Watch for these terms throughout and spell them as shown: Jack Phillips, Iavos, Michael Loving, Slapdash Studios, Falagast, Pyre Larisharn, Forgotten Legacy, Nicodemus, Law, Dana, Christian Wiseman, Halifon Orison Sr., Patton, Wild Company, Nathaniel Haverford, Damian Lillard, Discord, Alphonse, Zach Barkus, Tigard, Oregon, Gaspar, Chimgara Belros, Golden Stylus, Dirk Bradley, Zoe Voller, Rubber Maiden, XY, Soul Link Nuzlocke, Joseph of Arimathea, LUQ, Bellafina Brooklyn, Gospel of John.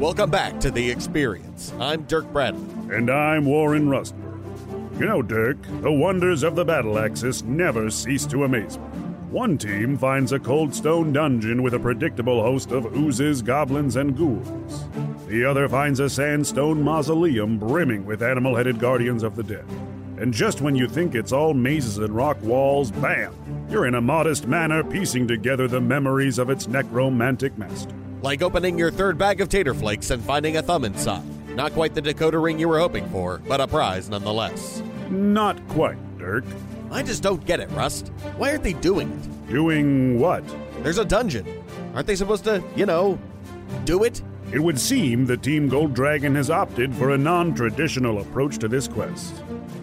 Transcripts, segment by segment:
Welcome back to The Experience. I'm Dirk Bradley. And I'm Warren Rustler. You know, Dirk, the wonders of the Battle Axis never cease to amaze me. One team finds a cold stone dungeon with a predictable host of oozes, goblins, and ghouls. The other finds a sandstone mausoleum brimming with animal-headed guardians of the dead. And just when you think it's all mazes and rock walls, bam! You're in a modest manner piecing together the memories of its necromantic master. Like opening your third bag of tater flakes and finding a thumb inside. Not quite the Dakota ring you were hoping for, but a prize nonetheless. Not quite, Dirk. I just don't get it, Rust. Why aren't they doing it? Doing what? There's a dungeon. Aren't they supposed to, do it? It would seem that Team Gold Dragon has opted for a non-traditional approach to this quest.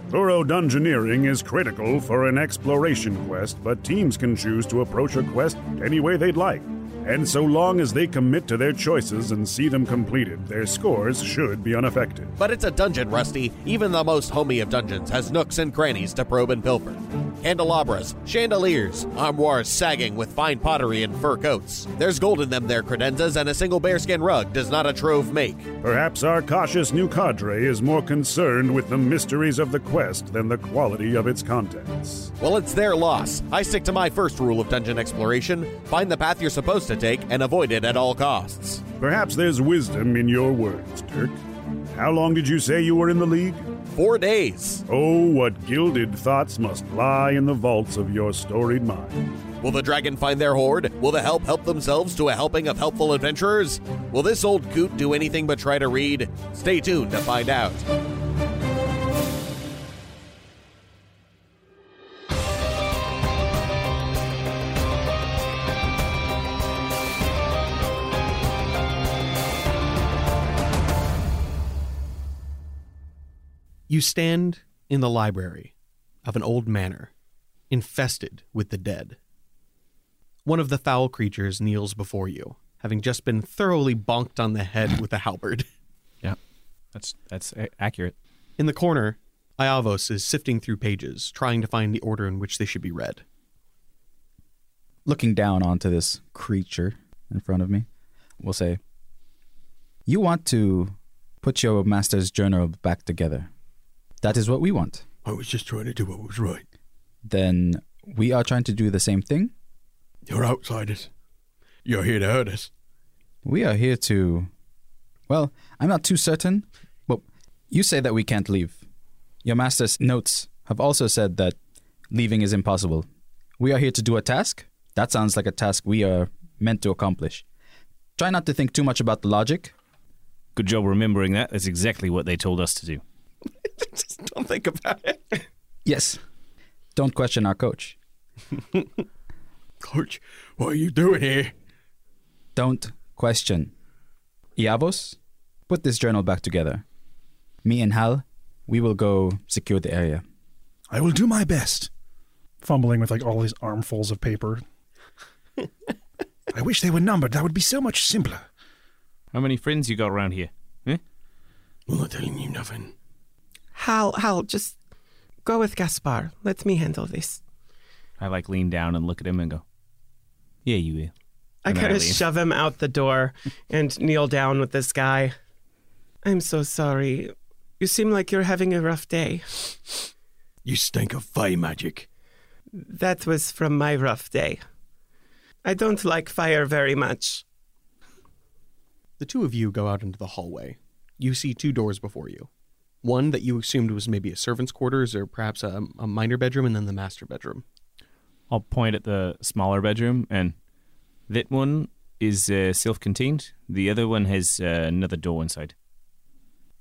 Thorough dungeoneering is critical for an exploration quest, but teams can choose to approach a quest any way they'd like. And so long as they commit to their choices and see them completed, their scores should be unaffected. But it's a dungeon, Rusty. Even the most homey of dungeons has nooks and crannies to probe and pilfer. Candelabras, chandeliers, armoires sagging with fine pottery and fur coats. There's gold in them, their credenzas, and a single bearskin rug does not a trove make. Perhaps our cautious new cadre is more concerned with the mysteries of the quest than the quality of its contents. Well, it's their loss. I stick to my first rule of dungeon exploration. Find the path you're supposed to take and avoid it at all costs. Perhaps there's wisdom in your words, Dirk. How long did you say you were in the league? 4 days. Oh, what gilded thoughts must lie in the vaults of your storied mind. Will the dragon find their hoard? Will the help themselves to a helping of helpful adventurers? Will this old coot do anything but try to read? Stay tuned to find out. You stand in the library of an old manor, infested with the dead. One of the foul creatures kneels before you, having just been thoroughly bonked on the head with a halberd. Yeah, that's accurate. In the corner, Iavos is sifting through pages, trying to find the order in which they should be read. Looking down onto this creature in front of me, we'll say, "You want to put your master's journal back together. That is what we want. I was just trying to do what was right." "Then we are trying to do the same thing?" "You're outsiders. You're here to hurt us." "We are here to... Well, I'm not too certain, but you say that we can't leave. Your master's notes have also said that leaving is impossible. We are here to do a task? That sounds like a task we are meant to accomplish. Try not to think too much about the logic." "Good job remembering that. That's exactly what they told us to do." "Just don't think about it." "Yes. Don't question our coach." "Coach, what are you doing here?" "Don't question. Iavos, put this journal back together. Me and Hal, we will go secure the area." "I will do my best." Fumbling with all these armfuls of paper. "I wish they were numbered. That would be so much simpler." "How many friends you got around here? Eh?" "We're not telling you nothing." Hal, just go with Gaspar. Let me handle this." I lean down and look at him and go, "Yeah, you will." I kind of shove him out the door and kneel down with this guy. I'm so sorry. You seem like you're having a rough day. You stink of fire magic. That was from my rough day. I don't like fire very much. The two of you go out into the hallway. You see two doors before you. One that you assumed was maybe a servant's quarters or perhaps a minor bedroom, and then the master bedroom. I'll point at the smaller bedroom, and that one is self-contained. The other one has another door inside.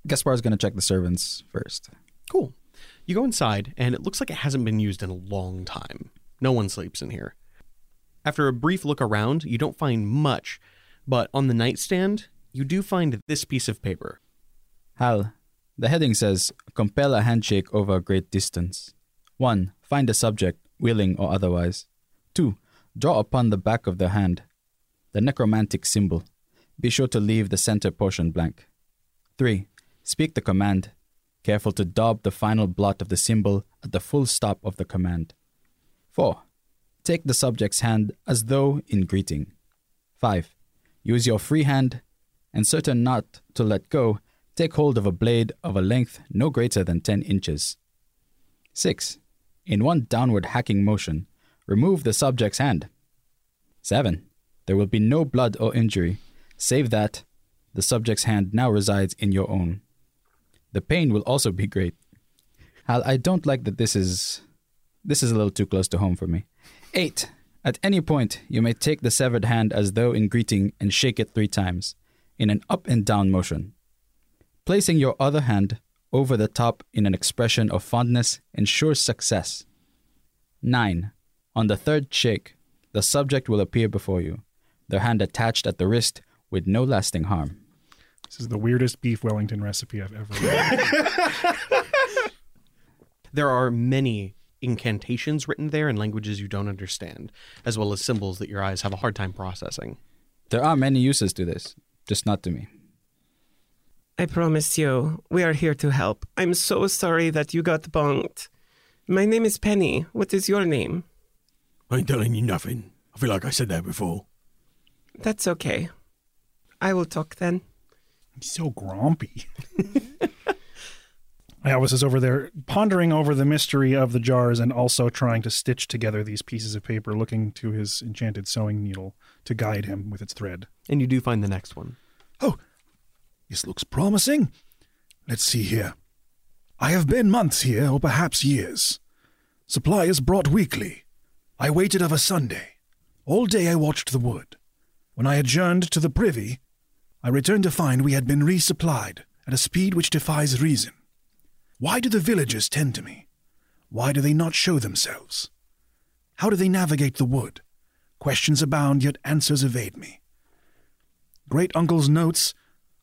Gaspar's going to check the servants first. Cool. You go inside, and it looks like it hasn't been used in a long time. No one sleeps in here. After a brief look around, you don't find much, but on the nightstand, you do find this piece of paper. Hal, the heading says, compel a handshake over a great distance. 1. Find a subject, willing or otherwise. 2. Draw upon the back of the hand, the necromantic symbol. Be sure to leave the center portion blank. 3. Speak the command. Careful to dab the final blot of the symbol at the full stop of the command. 4. Take the subject's hand as though in greeting. 5. Use your free hand, and certain not to let go, take hold of a blade of a length no greater than 10 inches. 6. In one downward hacking motion, remove the subject's hand. 7. There will be no blood or injury, save that the subject's hand now resides in your own. The pain will also be great. Hal, I don't like that this is a little too close to home for me. 8. At any point, you may take the severed hand as though in greeting and shake it 3 times, in an up and down motion, placing your other hand over the top in an expression of fondness ensures success. 9. On the 3rd shake, the subject will appear before you, their hand attached at the wrist with no lasting harm. This is the weirdest beef Wellington recipe I've ever read. There are many incantations written there in languages you don't understand, as well as symbols that your eyes have a hard time processing. There are many uses to this, just not to me. I promise you, we are here to help. I'm so sorry that you got bonked. My name is Penny. What is your name? I ain't telling you nothing. I feel like I said that before. That's okay. I will talk then. I'm so grumpy. Iavos is over there pondering over the mystery of the jars and also trying to stitch together these pieces of paper, looking to his enchanted sewing needle to guide him with its thread. And you do find the next one. Oh, this looks promising. Let's see here. I have been months here, or perhaps years. Supply is brought weekly. I waited of a Sunday. All day I watched the wood. When I adjourned to the privy, I returned to find we had been resupplied at a speed which defies reason. Why do the villagers tend to me? Why do they not show themselves? How do they navigate the wood? Questions abound, yet answers evade me. Great-Uncle's notes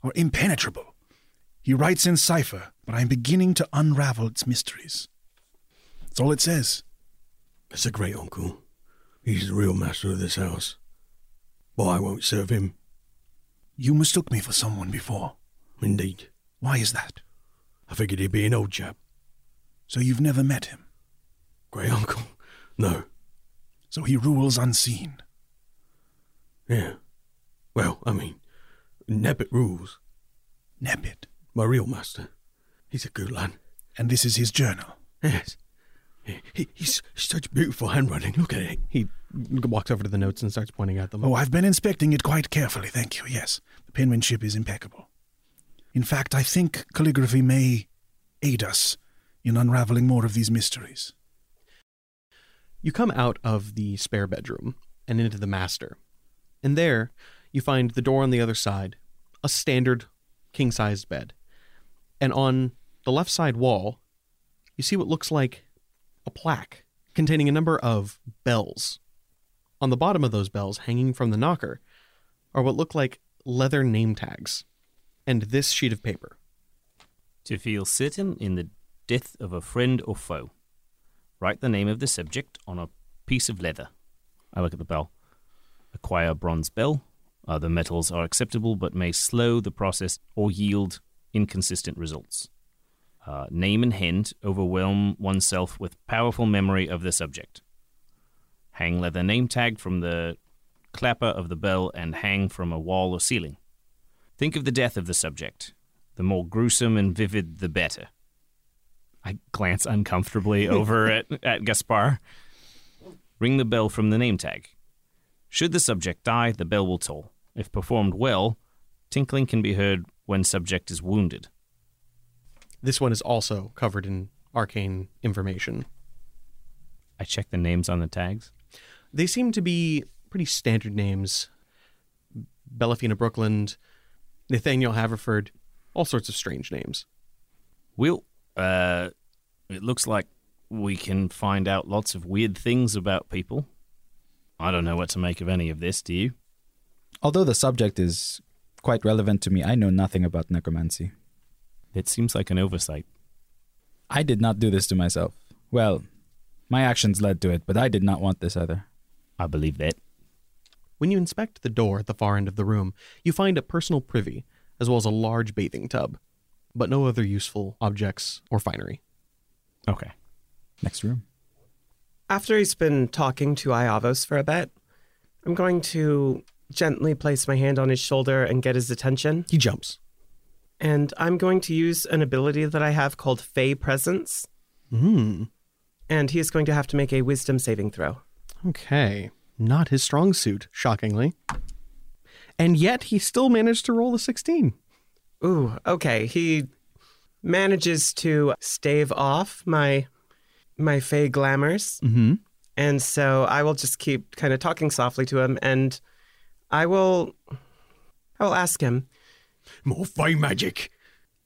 are impenetrable. He writes in cipher, but I am beginning to unravel its mysteries. That's all it says. It's a Great-Uncle. He's the real master of this house. But I won't serve him. You mistook me for someone before. Indeed. Why is that? I figured he'd be an old chap. So you've never met him? Great-Uncle? No. So he rules unseen? Yeah. Well, I mean, Nepet rules. Nepet? My real master. He's a good lad. And this is his journal? Yes. He's such beautiful handwriting. Look at it. He walks over to the notes and starts pointing at them. Oh, I've been inspecting it quite carefully, thank you, yes. The penmanship is impeccable. In fact, I think calligraphy may aid us in unraveling more of these mysteries. You come out of the spare bedroom and into the master. And there, you find the door on the other side, a standard king-sized bed. And on the left side wall, you see what looks like a plaque containing a number of bells. On the bottom of those bells, hanging from the knocker, are what look like leather name tags, and this sheet of paper. To feel certain in the death of a friend or foe, write the name of the subject on a piece of leather. I look at the bell. Acquire a bronze bell. Other metals are acceptable, but may slow the process or yield inconsistent results. Name and hint overwhelm oneself with powerful memory of the subject. Hang leather name tag from the clapper of the bell and hang from a wall or ceiling. Think of the death of the subject, The more gruesome and vivid, the better. I glance uncomfortably over at Gaspar. Ring the bell from the name tag. Should the subject die, the bell will toll. If performed well, tinkling can be heard when subject is wounded. This one is also covered in arcane information. I check the names on the tags. They seem to be pretty standard names. Bellafina Brooklyn, Nathaniel Haverford, all sorts of strange names. We'll, it looks like we can find out lots of weird things about people. I don't know what to make of any of this, do you? Although the subject is quite relevant to me, I know nothing about necromancy. It seems like an oversight. I did not do this to myself. Well, my actions led to it, but I did not want this either. I believe that. When you inspect the door at the far end of the room, you find a personal privy, as well as a large bathing tub, but no other useful objects or finery. Okay. Next room. After he's been talking to Iavos for a bit, I'm going to gently place my hand on his shoulder and get his attention. He jumps. And I'm going to use an ability that I have called Fey Presence. Mm. And he is going to have to make a wisdom saving throw. Okay. Not his strong suit, shockingly. And yet he still managed to roll a 16. Ooh, okay. He manages to stave off my fey glamours. Mm-hmm. And so I will just keep kind of talking softly to him, and I will ask him. More fey magic.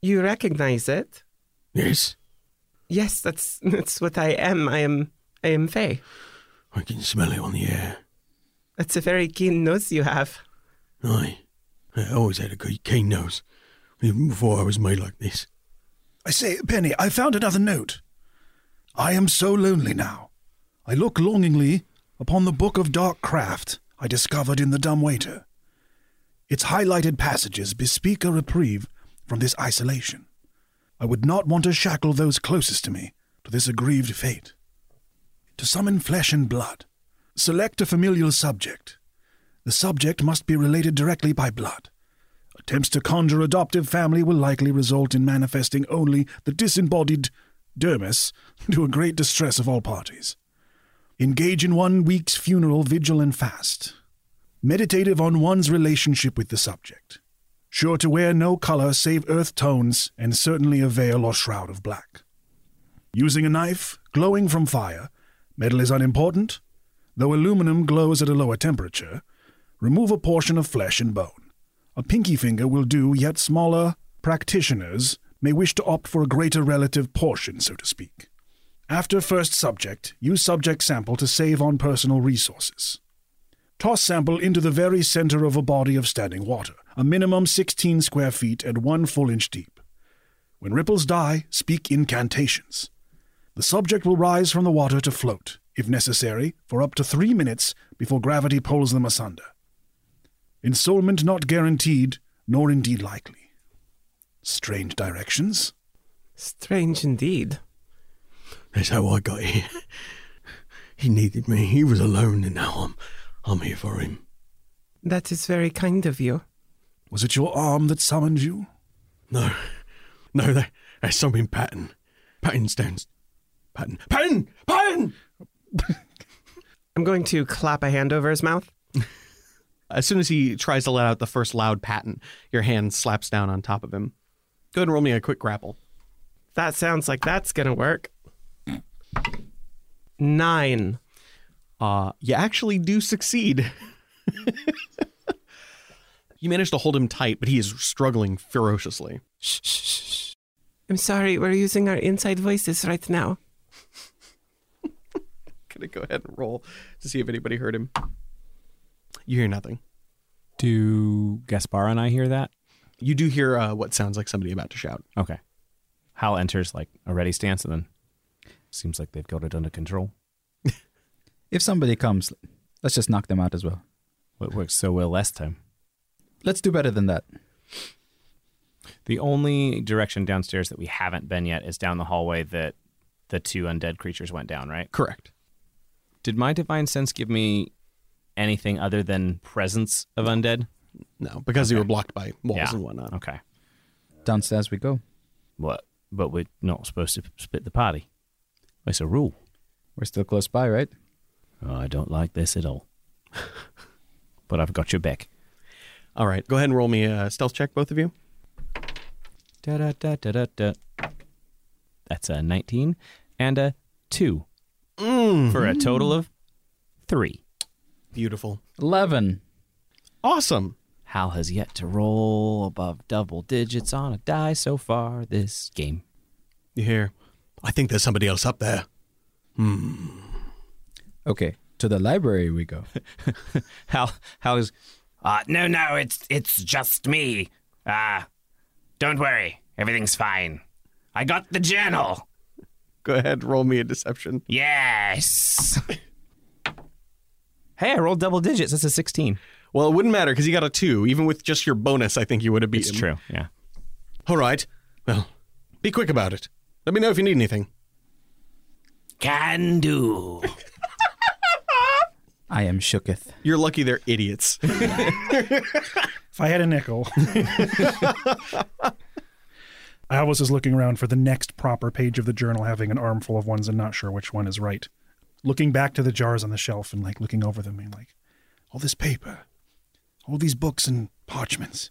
You recognize it? Yes. Yes, that's what I am. I am fey. I can smell it on the air. That's a very keen nose you have. Aye. I always had a good keen nose. Even before I was made like this. I say, Penny, I found another note. I am so lonely now. I look longingly upon the book of dark craft I discovered in the dumbwaiter. Its highlighted passages bespeak a reprieve from this isolation. I would not want to shackle those closest to me to this aggrieved fate. To summon flesh and blood, select a familial subject. The subject must be related directly by blood. Attempts to conjure adoptive family will likely result in manifesting only the disembodied dermis, to a great distress of all parties. Engage in 1 week's funeral vigil and fast. Meditative on one's relationship with the subject. Sure to wear no color save earth tones, and certainly a veil or shroud of black. Using a knife, glowing from fire, metal is unimportant, though aluminum glows at a lower temperature. Remove a portion of flesh and bone. A pinky finger will do, yet smaller practitioners may wish to opt for a greater relative portion, so to speak. After first subject, use subject sample to save on personal resources. Toss sample into the very center of a body of standing water, a minimum 16 square feet and 1 full inch deep. When ripples die, speak incantations. The subject will rise from the water to float, if necessary, for up to 3 minutes before gravity pulls them asunder. Ensoulment not guaranteed, nor indeed likely. Strange directions? Strange indeed. That's how I got here. He needed me. He was alone, and now I'm here for him. That is very kind of you. Was it your arm that summoned you? No. No, that's something Patton. Patton stands. Patton. Patton! Patton! I'm going to clap a hand over his mouth. As soon as he tries to let out the first loud pattern, your hand slaps down on top of him. Go ahead and roll me a quick grapple. That sounds like that's going to work. 9. You actually do succeed. You manage to hold him tight, but he is struggling ferociously. Shh. I'm sorry, we're using our inside voices right now. I'm going to go ahead and roll to see if anybody heard him. You hear nothing. Do Gaspar and I hear that? You do hear what sounds like somebody about to shout. Okay. Hal enters like a ready stance, and then seems like they've got it under control. If somebody comes, let's just knock them out as well. What worked so well last time. Let's do better than that. The only direction downstairs that we haven't been yet is down the hallway that the 2 undead creatures went down, right? Correct. Did my divine sense give me anything other than presence of undead? No, because you were blocked by walls and whatnot. Okay. Downstairs we go. What? But we're not supposed to split the party. It's a rule. We're still close by, right? Oh, I don't like this at all. But I've got your back. All right, go ahead and roll me a stealth check, both of you. Da-da-da-da-da-da. That's a 19 and a 2 for a total of 3. Beautiful. 11. Awesome. Hal has yet to roll above double digits on a die so far this game. You hear? I think there's somebody else up there. Okay, to the library we go. Hal is... No, it's just me. Don't worry. Everything's fine. I got the journal. Go ahead, roll me a deception. Yes. Hey, I rolled double digits. That's a 16. Well, it wouldn't matter because you got a 2. Even with just your bonus, I think you would have beaten. It's true, yeah. All right. Well, be quick about it. Let me know if you need anything. Can do. I am shooketh. You're lucky they're idiots. If I had a nickel. I always was looking around for the next proper page of the journal, having an armful of ones and not sure which one is right. Looking back to the jars on the shelf and like looking over them and like, all this paper, all these books and parchments.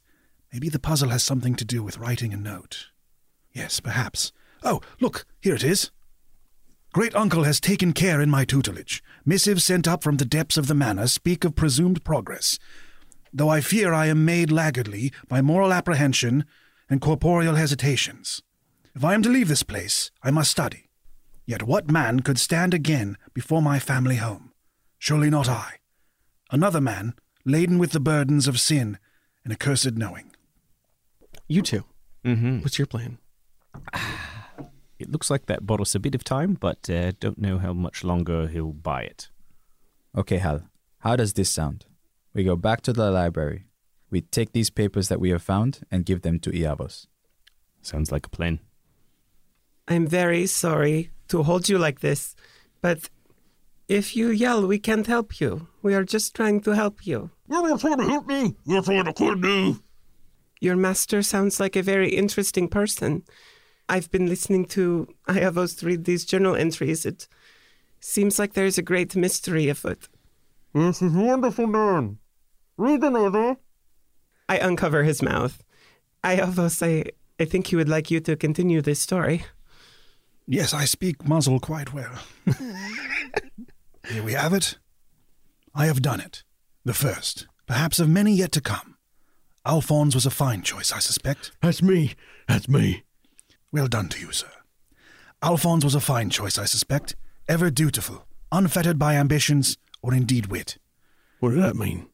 Maybe the puzzle has something to do with writing a note. Yes, perhaps. Oh, look, here it is. Great uncle has taken care in my tutelage. Missives sent up from the depths of the manor speak of presumed progress. Though I fear I am made laggardly by moral apprehension and corporeal hesitations. If I am to leave this place, I must study. Yet what man could stand again before my family home? Surely not I. Another man, laden with the burdens of sin and a cursed knowing. You two, what's your plan? It looks like that bought us a bit of time, but don't know how much longer he'll buy it. Okay, Hal, how does this sound? We go back to the library. We take these papers that we have found and give them to Iavos. Sounds like a plan. I'm very sorry to hold you like this, but if you yell, we can't help you. We are just trying to help you. You're not trying to help me. You're trying to kill me. Your master sounds like a very interesting person. I've been listening to Iavos read these journal entries. It seems like there's a great mystery afoot. This is wonderful, man. Read another. I uncover his mouth. Iavos, I think he would like you to continue this story. Yes, I speak muzzle quite well. Here we have it. I have done it. The first, perhaps of many yet to come. Alphonse was a fine choice, I suspect. That's me. Well done to you, sir. Alphonse was a fine choice, I suspect. Ever dutiful, unfettered by ambitions, or indeed wit. What does that mean?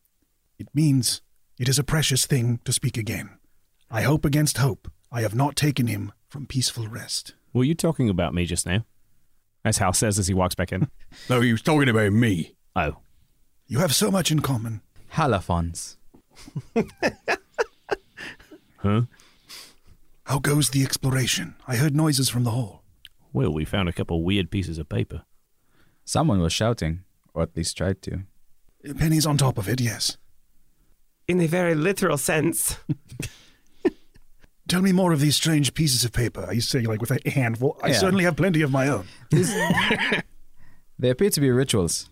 It means it is a precious thing to speak again. I hope against hope I have not taken him from peaceful rest. Were you talking about me just now? As Hal says as he walks back in. No, he was talking about me. Oh. You have so much in common. Halifons. Huh? How goes the exploration? I heard noises from the hall. Well, we found a couple weird pieces of paper. Someone was shouting, or at least tried to. Pennies on top of it, yes. In a very literal sense. Tell me more of these strange pieces of paper. I say, like, with a handful. I certainly have plenty of my own. They appear to be rituals.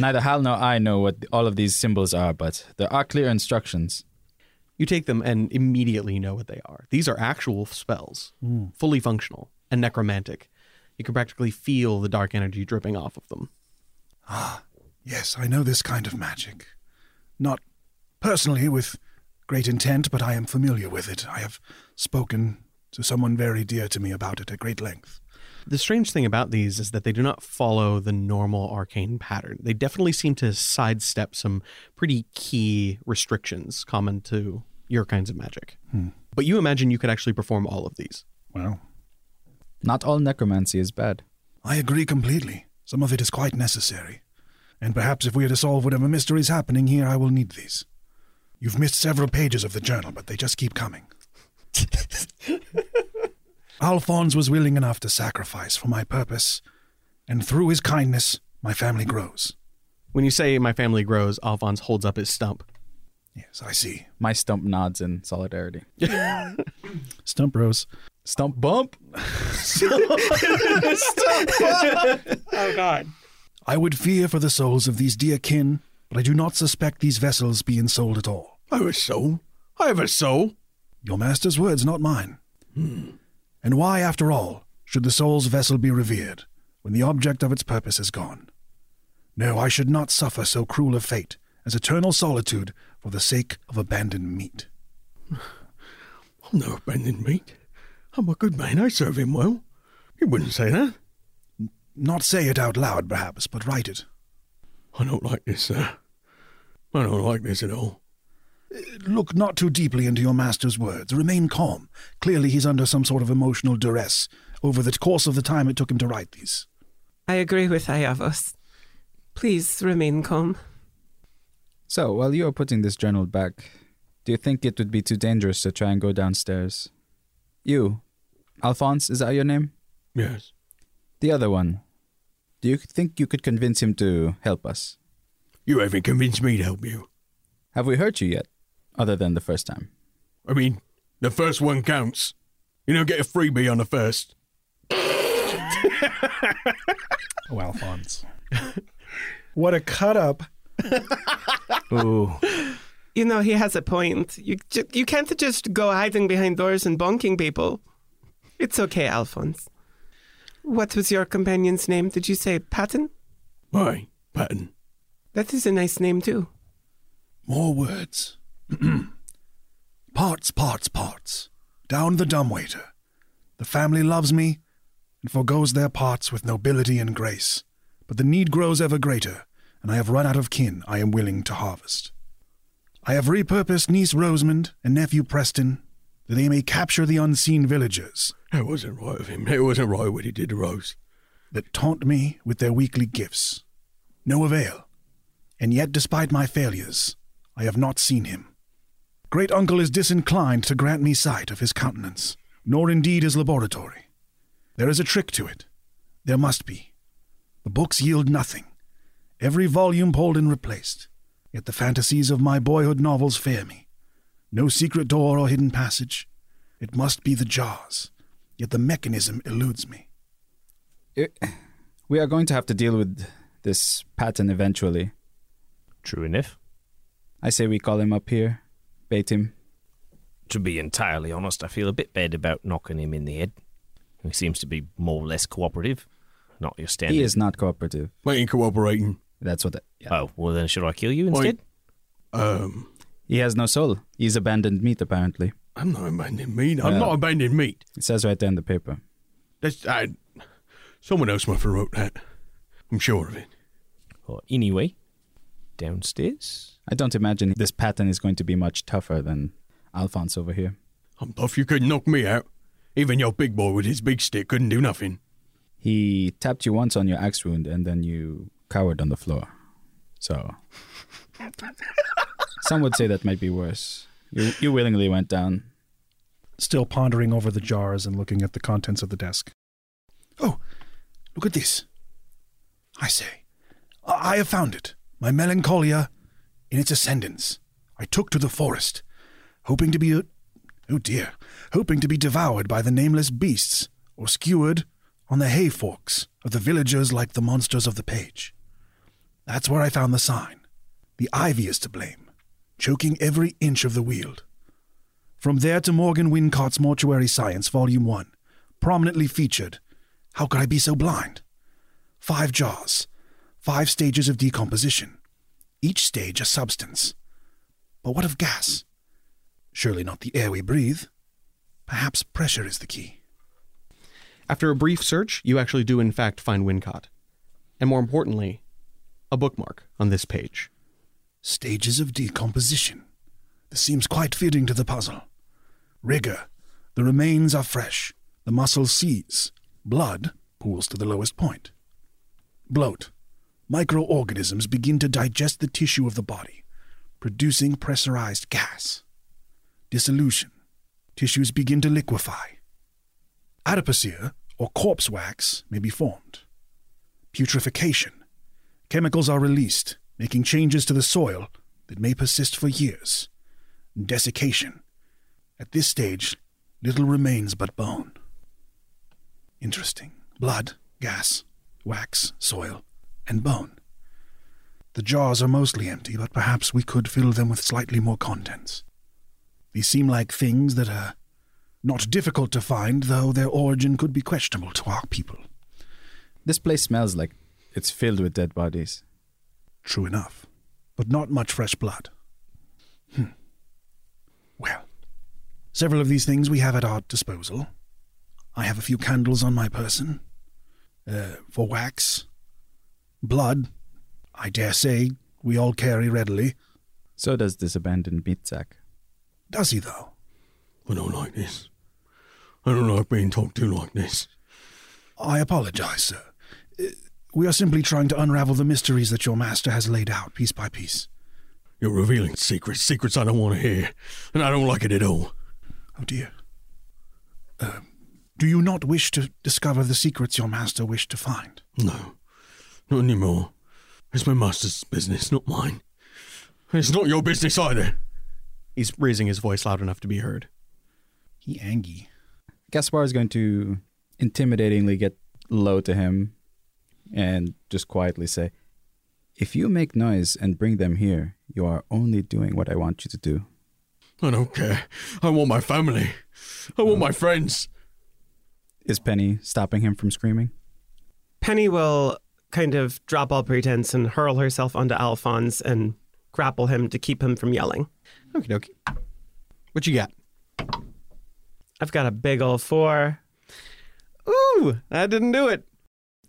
Neither Hal nor I know what all of these symbols are, but there are clear instructions. You take them and immediately know what they are. These are actual spells, fully functional and necromantic. You can practically feel the dark energy dripping off of them. Ah, yes, I know this kind of magic. Not personally with great intent, but I am familiar with it. I have spoken to someone very dear to me about it at great length. The strange thing about these is that they do not follow the normal arcane pattern. They definitely seem to sidestep some pretty key restrictions common to your kinds of magic. But you imagine you could actually perform all of these. Wow. Not all necromancy is bad. I agree completely. Some of it is quite necessary. And perhaps if we are to solve whatever mystery is happening here, I will need these. You've missed several pages of the journal, but they just keep coming. Alphonse was willing enough to sacrifice for my purpose, and through his kindness, my family grows. When you say my family grows, Alphonse holds up his stump. Yes, I see. My stump nods in solidarity. Stump bros. Stump bump. Stump bump. Oh, God. I would fear for the souls of these dear kin, but I do not suspect these vessels being sold at all. I was sold. I have a soul. Your master's words, not mine. And why, after all, should the soul's vessel be revered when the object of its purpose is gone? No, I should not suffer so cruel a fate as eternal solitude for the sake of abandoned meat. I'm no abandoned meat. I'm a good man. I serve him well. You wouldn't say that. Not say it out loud, perhaps, but write it. I don't like this, sir. I don't like this at all. Look not too deeply into your master's words. Remain calm. Clearly he's under some sort of emotional duress over the course of the time it took him to write these. I agree with Iavos. Please remain calm. So, while you are putting this journal back, do you think it would be too dangerous to try and go downstairs? You, Alphonse, is that your name? Yes. The other one. Do you think you could convince him to help us? You haven't convinced me to help you. Have we hurt you yet? Other than the first time. I mean, the first one counts. You don't get a freebie on the first. Oh, Alphonse. What a cut up. Ooh. You know, he has a point. You can't just go hiding behind doors and bonking people. It's okay, Alphonse. What was your companion's name? Did you say Patton? Why, Patton. That is a nice name, too. More words. Parts. Down the dumbwaiter. The family loves me and forgoes their parts with nobility and grace. But the need grows ever greater, and I have run out of kin I am willing to harvest. I have repurposed niece Rosamond and nephew Preston that they may capture the unseen villagers. That wasn't right of him. It wasn't right what he did to Rose. That taunt me with their weekly gifts. No avail. And yet, despite my failures, I have not seen him. Great uncle is disinclined to grant me sight of his countenance, nor indeed his laboratory. There is a trick to it. There must be. The books yield nothing. Every volume pulled and replaced. Yet the fantasies of my boyhood novels fear me. No secret door or hidden passage. It must be the jars. Yet the mechanism eludes me. We are going to have to deal with this pattern eventually. True enough. I say we call him up here. Bait him. To be entirely honest, I feel a bit bad about knocking him in the head. He seems to be more or less cooperative. Not your standard. He is not cooperative. I ain't cooperating. That's what... Yeah. Oh, well then should I kill you instead? He has no soul. He's abandoned meat, apparently. I'm not abandoned meat. I'm not abandoned meat. It says right there in the paper. That's... someone else must have wrote that. I'm sure of it. Well, anyway... Downstairs? I don't imagine this pattern is going to be much tougher than Alphonse over here. I'm tough. You couldn't knock me out. Even your big boy with his big stick couldn't do nothing. He tapped you once on your axe wound, and then you cowered on the floor. So... Some would say that might be worse. You willingly went down. Still pondering over the jars and looking at the contents of the desk. Oh, look at this. I say, I have found it. My melancholia in its ascendance. I took to the forest, hoping to be... Oh dear. Hoping to be devoured by the nameless beasts, or skewered on the hay forks of the villagers like the monsters of the page. That's where I found the sign. The ivy is to blame, choking every inch of the weald. From there to Morgan Wincott's Mortuary Science, Volume 1, prominently featured. How could I be so blind? 5 jars. 5 stages of decomposition. Each stage a substance. But what of gas? Surely not the air we breathe. Perhaps pressure is the key. After a brief search, you actually do in fact find Wincott. And more importantly, a bookmark on this page. Stages of decomposition. This seems quite fitting to the puzzle. Rigor. The remains are fresh. The muscle sees. Blood pools to the lowest point. Bloat. Microorganisms begin to digest the tissue of the body, producing pressurized gas. Dissolution. Tissues begin to liquefy. Adipocere, or corpse wax, may be formed. Putrefaction. Chemicals are released, making changes to the soil, that may persist for years. Desiccation. At this stage, little remains but bone. Interesting. Blood, gas, wax, soil, and bone. The jars are mostly empty, but perhaps we could fill them with slightly more contents. These seem like things that are not difficult to find, though their origin could be questionable to our people. This place smells like it's filled with dead bodies. True enough, but not much fresh blood. Well, several of these things we have at our disposal. I have a few candles on my person. For wax. Blood, I dare say, we all carry readily. So does this abandoned meat sack. Does he, though? I don't like this. I don't like being talked to like this. I apologize, sir. We are simply trying to unravel the mysteries that your master has laid out, piece by piece. You're revealing secrets I don't want to hear, and I don't like it at all. Oh, dear. Do you not wish to discover the secrets your master wished to find? No, not anymore. It's my master's business, not mine. It's not your business either. He's raising his voice loud enough to be heard. He angry. Gaspar is going to intimidatingly get low to him and just quietly say, "If you make noise and bring them here, you are only doing what I want you to do." I don't care. I want my family. I want my friends. Is Penny stopping him from screaming? Penny will kind of drop all pretense and hurl herself onto Alphonse and grapple him to keep him from yelling. Okie dokie. What you got? I've got a big ol' 4. Ooh, that didn't do it.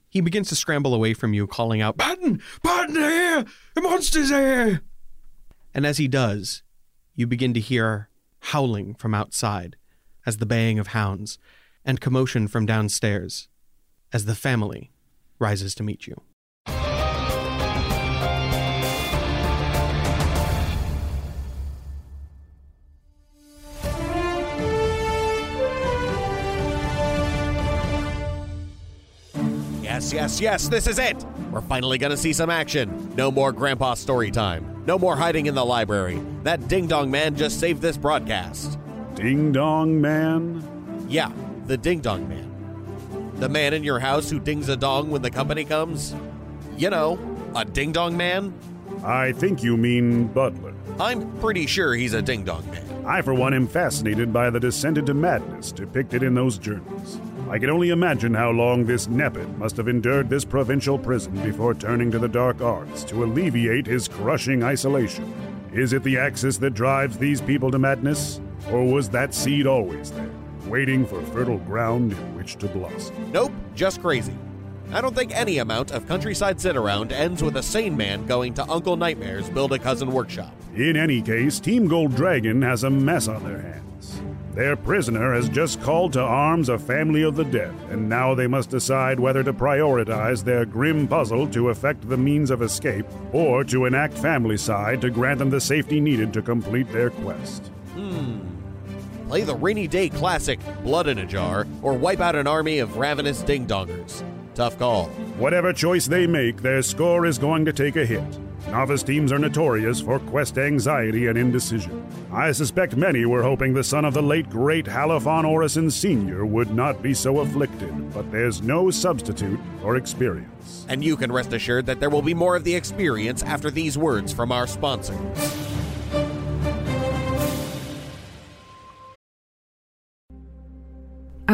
He begins to scramble away from you, calling out, "Patton! Patton here! The monster's here!" And as he does, you begin to hear howling from outside, as the baying of hounds, and commotion from downstairs, as the family rises to meet you. Yes, this is it! We're finally gonna see some action. No more grandpa story time. No more hiding in the library. That ding-dong man just saved this broadcast. Ding-dong man? Yeah, the ding-dong man. The man in your house who dings a dong when the company comes? You know, a ding-dong man? I think you mean Butler. I'm pretty sure he's a ding-dong man. I, for one, am fascinated by the descent into madness depicted in those journals. I can only imagine how long this Nepet must have endured this provincial prison before turning to the dark arts to alleviate his crushing isolation. Is it the Axis that drives these people to madness? Or was that seed always there, waiting for fertile ground in which to blossom? Nope, just crazy. I don't think any amount of countryside sit-around ends with a sane man going to Uncle Nightmare's Build-A-Cousin workshop. In any case, Team Gold Dragon has a mess on their hands. Their prisoner has just called to arms a family of the dead, and now they must decide whether to prioritize their grim puzzle to effect the means of escape, or to enact familicide to grant them the safety needed to complete their quest. Play the rainy day classic, Blood in a Jar, or wipe out an army of ravenous ding-dongers. Tough call. Whatever choice they make, their score is going to take a hit. Novice teams are notorious for quest anxiety and indecision. I suspect many were hoping the son of the late great Halifon Orison Sr. would not be so afflicted, but there's no substitute for experience. And you can rest assured that there will be more of the experience after these words from our sponsor. I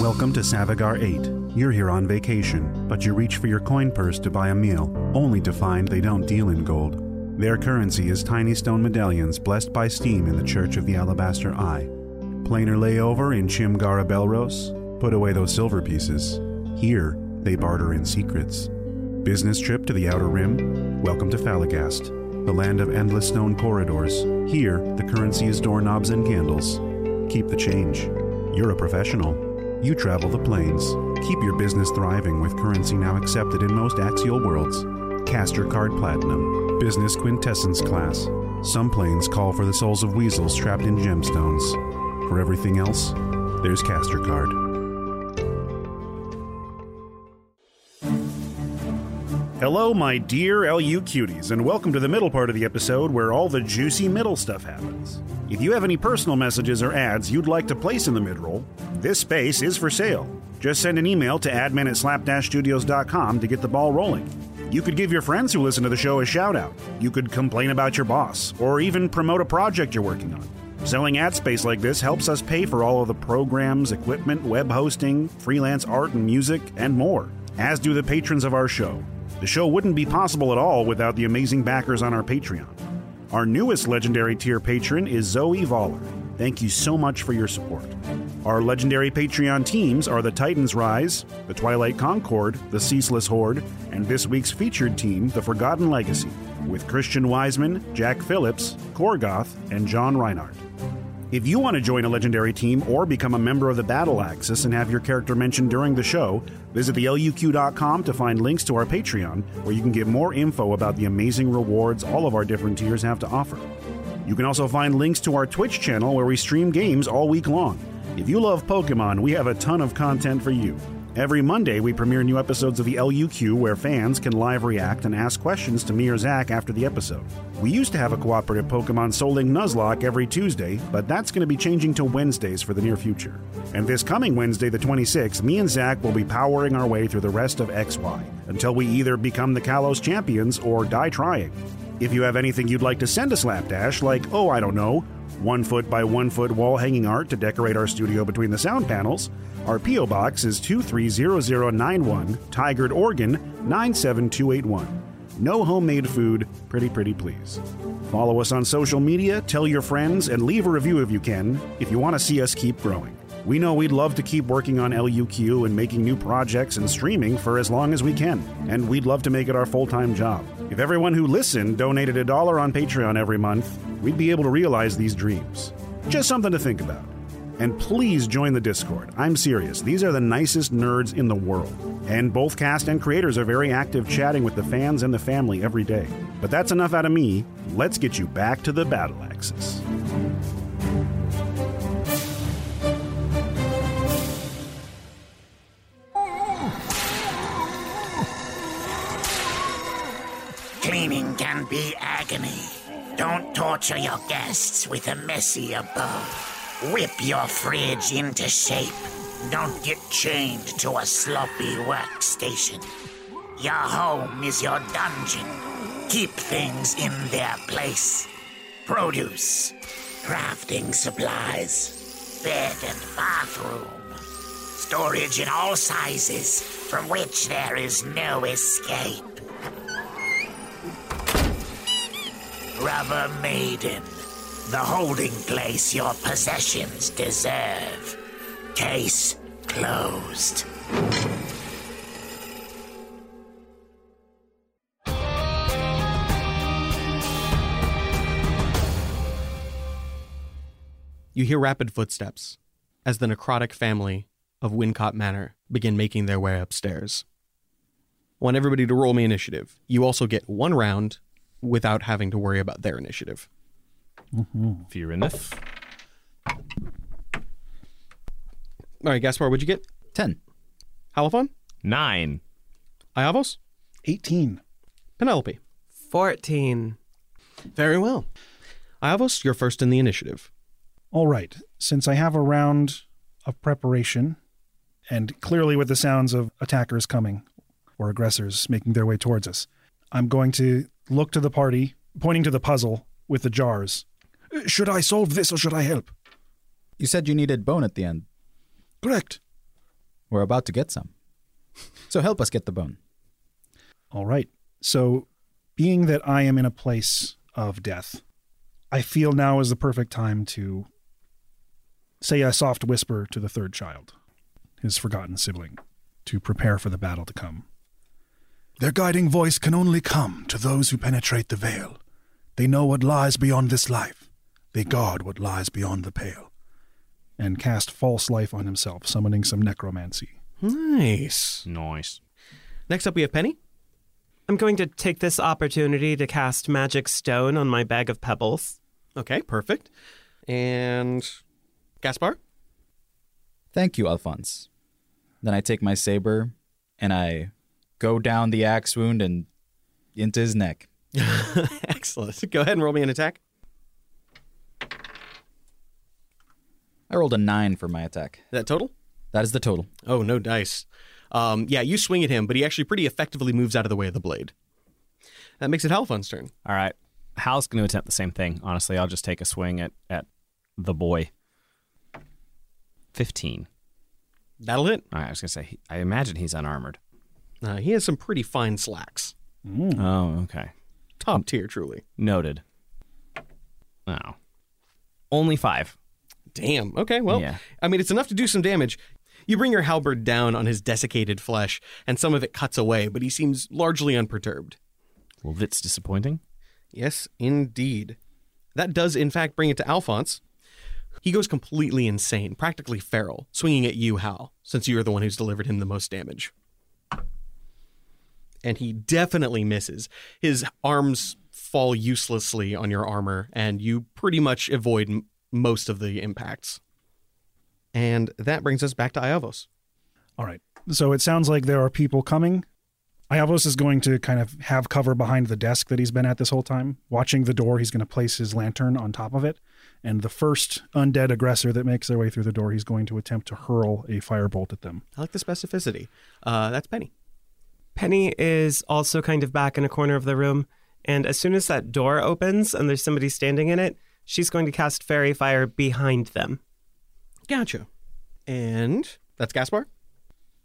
Welcome to Savagar 8. You're here on vacation, but you reach for your coin purse to buy a meal, only to find they don't deal in gold. Their currency is tiny stone medallions blessed by steam in the Church of the Alabaster Eye. Planar layover in Chimgara Belros. Put away those silver pieces. Here, They barter in secrets. Business trip to the Outer Rim? Welcome to Falagast, the land of endless stone corridors. Here, the currency is doorknobs and candles. Keep the change. You're a professional. You travel the plains. Keep your business thriving with currency now accepted in most axial worlds. Cast your card platinum. Business quintessence class. Some planes call for the souls of weasels trapped in gemstones. For everything else, there's Caster Card. Hello, my dear LU cuties, and welcome to the middle part of the episode where all the juicy middle stuff happens. If you have any personal messages or ads you'd like to place in the midroll, this space is for sale. Just send an email to admin@slapdashstudios.com to get the ball rolling. You could give your friends who listen to the show a shout-out. You could complain about your boss, or even promote a project you're working on. Selling ad space like this helps us pay for all of the programs, equipment, web hosting, freelance art and music, and more, as do the patrons of our show. The show wouldn't be possible at all without the amazing backers on our Patreon. Our newest legendary tier patron is Zoe Voller. Thank you so much for your support. Our legendary Patreon teams are the Titans Rise, the Twilight Concord, the Ceaseless Horde, and this week's featured team, the Forgotten Legacy, with Christian Wiseman, Jack Phillips, Korgoth, and John Reinhardt. If you want to join a legendary team or become a member of the Battle Axis and have your character mentioned during the show, visit theluq.com to find links to our Patreon, where you can get more info about the amazing rewards all of our different tiers have to offer. You can also find links to our Twitch channel where we stream games all week long. If you love Pokemon, we have a ton of content for you. Every Monday, we premiere new episodes of the LUQ where fans can live react and ask questions to me or Zach after the episode. We used to have a cooperative Pokemon Soul Link Nuzlocke every Tuesday, but that's going to be changing to Wednesdays for the near future. And this coming Wednesday, the 26th, me and Zach will be powering our way through the rest of XY until we either become the Kalos champions or die trying. If you have anything you'd like to send to Slapdash, like, oh, I don't know, 1-foot by 1-foot wall hanging art to decorate our studio between the sound panels, our P.O. Box is 230091, Tigard, Oregon, 97281. No homemade food, pretty please. Follow us on social media, tell your friends, and leave a review if you can, if you want to see us keep growing. We know we'd love to keep working on LUQ and making new projects and streaming for as long as we can, and we'd love to make it our full-time job. If everyone who listened donated $1 on Patreon every month, we'd be able to realize these dreams. Just something to think about. And please join the Discord. I'm serious. These are the nicest nerds in the world. And both cast and creators are very active chatting with the fans and the family every day. But that's enough out of me. Let's get you back to the Battle Axis. Cleaning can be agony. Don't torture your guests with a messy abode. Whip your fridge into shape. Don't get chained to a sloppy workstation. Your home is your dungeon. Keep things in their place. Produce, crafting supplies, bed and bathroom. Storage in all sizes, from which there is no escape. Rubber Maiden, the holding place your possessions deserve. Case closed. You hear rapid footsteps as the necrotic family of Wincott Manor begin making their way upstairs. I want everybody to roll me initiative. You also get one round without having to worry about their initiative. Mm-hmm. Fair enough. All right, Gaspar, what'd you get? 10. Halifon? 9. Iavos? 18. Penelope? 14. Very well. Iavos, you're first in the initiative. All right. Since I have a round of preparation, and clearly with the sounds of attackers coming, or aggressors making their way towards us, I'm going to look to the party, pointing to the puzzle with the jars. Should I solve this or should I help? You said you needed bone at the end. Correct. We're about to get some. So help us get the bone. All right. So being that I am in a place of death, I feel now is the perfect time to say a soft whisper to the third child, his forgotten sibling. to prepare for the battle to come. Their guiding voice can only come to those who penetrate the veil. They know what lies beyond this life. They guard what lies beyond the pale. And cast false life on himself, summoning some necromancy. Nice. Nice. Next up we have Penny. I'm going to take this opportunity to cast Magic Stone on my bag of pebbles. Okay, perfect. And Gaspar? Thank you, Alphonse. Then I take my saber and I go down the axe wound and into his neck. Excellent. Go ahead and roll me an attack. I rolled a 9 for my attack. Is that total? That is the total. Oh, no dice. Yeah, you swing at him, but he actually pretty effectively moves out of the way of the blade. That makes it Halifon's turn. All right. Hal's going to attempt the same thing, honestly. I'll just take a swing at the boy. 15. That'll hit. All right, I was going to say, I imagine he's unarmored. He has some pretty fine slacks. Mm. Oh, okay. Top tier, truly. Noted. Oh. Only 5. Damn. Okay, well, yeah. I mean, it's enough to do some damage. You bring your halberd down on his desiccated flesh, and some of it cuts away, but he seems largely unperturbed. Well, that's disappointing. Yes, indeed. That does, in fact, bring it to Alphonse. He goes completely insane, practically feral, swinging at you, Hal, since you're the one who's delivered him the most damage. And he definitely misses. His arms fall uselessly on your armor, and you pretty much avoid most of the impacts. And that brings us back to Iavos. All right. So it sounds like there are people coming. Iavos is going to kind of have cover behind the desk that he's been at this whole time. Watching the door, he's going to place his lantern on top of it. And the first undead aggressor that makes their way through the door, he's going to attempt to hurl a firebolt at them. I like the specificity. That's Penny. Penny is also kind of back in a corner of the room. And as soon as that door opens and there's somebody standing in it, she's going to cast Fairy Fire behind them. Gotcha. And that's Gaspar.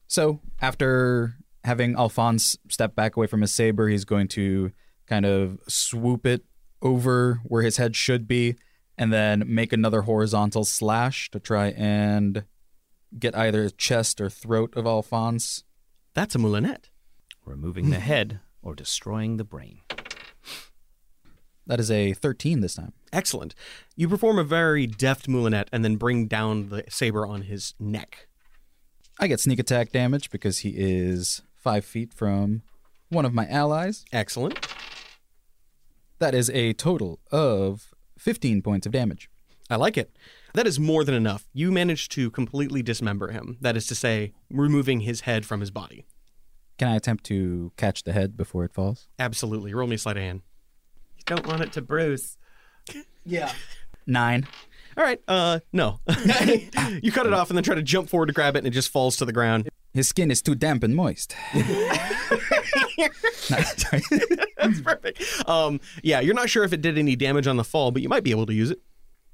So after having Alphonse step back away from his saber, he's going to kind of swoop it over where his head should be and then make another horizontal slash to try and get either his chest or throat of Alphonse. That's a moulinette. Removing the head or destroying the brain. That is a 13 this time. Excellent. You perform a very deft moulinette and then bring down the saber on his neck. I get sneak attack damage because he is 5 feet from one of my allies. Excellent. That is a total of 15 points of damage. I like it. That is more than enough. You managed to completely dismember him. That is to say, removing his head from his body. Can I attempt to catch the head before it falls? Absolutely. Roll me a sleight of hand. Don't want it to bruise. Yeah. 9. All right. No. You cut it off and then try to jump forward to grab it and it just falls to the ground. His skin is too damp and moist. That's perfect. Yeah, you're not sure if it did any damage on the fall, but you might be able to use it.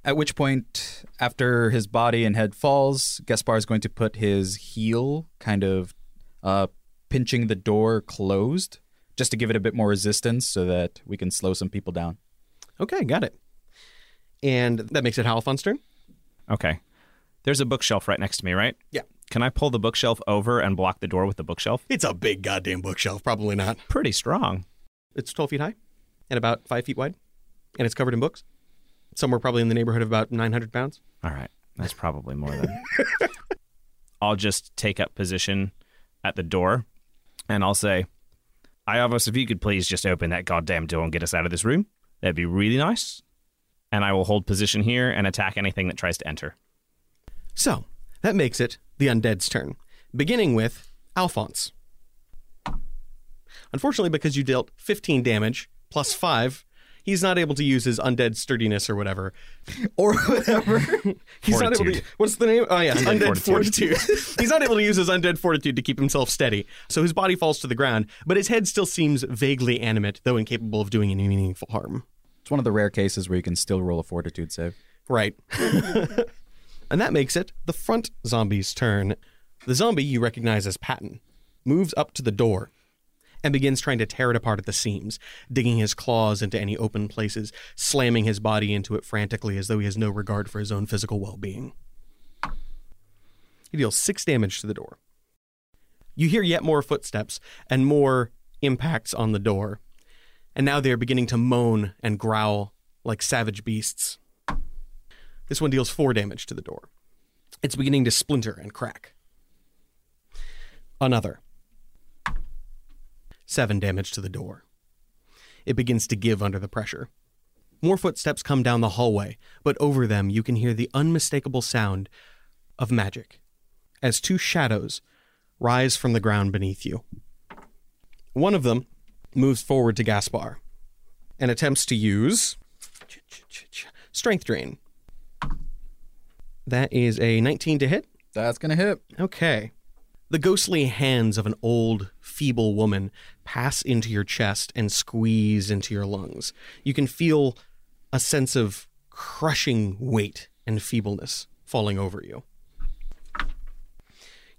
At which point, after his body and head falls, Gaspar is going to put his heel kind of pinching the door closed. Just to give it a bit more resistance so that we can slow some people down. Okay, got it. And that makes it Halifon's turn. Okay. There's a bookshelf right next to me, right? Yeah. Can I pull the bookshelf over and block the door with the bookshelf? It's a big goddamn bookshelf. Probably not. Pretty strong. It's 12 feet high and about 5 feet wide. And it's covered in books. Somewhere probably in the neighborhood of about 900 pounds. All right. That's probably more than... I'll just take up position at the door and I'll say... Iavos, if you could please just open that goddamn door and get us out of this room, that'd be really nice. And I will hold position here and attack anything that tries to enter. So, that makes it the undead's turn, beginning with Alphonse. Unfortunately, because you dealt 15 damage, plus 5, he's not able to use his undead sturdiness or whatever. Or whatever. He's not able to, what's the name? Oh, yeah, undead fortitude. He's not able to use his undead fortitude to keep himself steady. So his body falls to the ground, but his head still seems vaguely animate, though incapable of doing any meaningful harm. It's one of the rare cases where you can still roll a fortitude save. Right. And that makes it the front zombie's turn. The zombie you recognize as Patton moves up to the door and begins trying to tear it apart at the seams, digging his claws into any open places, slamming his body into it frantically as though he has no regard for his own physical well-being. He deals 6 damage to the door. You hear yet more footsteps and more impacts on the door. And now they are beginning to moan and growl like savage beasts. This one deals 4 damage to the door. It's beginning to splinter and crack. Another. 7 damage to the door. It begins to give under the pressure. More footsteps come down the hallway, but over them you can hear the unmistakable sound of magic as 2 shadows rise from the ground beneath you. One of them moves forward to Gaspar and attempts to use Strength Drain. That is a 19 to hit. That's going to hit. Okay. The ghostly hands of an old, feeble woman pass into your chest and squeeze into your lungs. You can feel a sense of crushing weight and feebleness falling over you.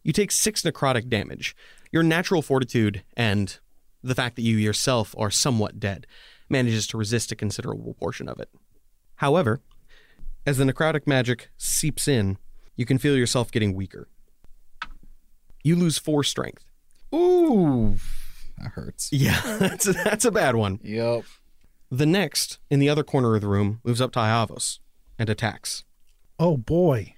You take 6 necrotic damage. Your natural fortitude and the fact that you yourself are somewhat dead manages to resist a considerable portion of it. However, as the necrotic magic seeps in, you can feel yourself getting weaker. You lose 4 strength. Ooh, that hurts. Yeah, that's a bad one. Yep. The next, in the other corner of the room, moves up to Iavos and attacks. Oh, boy.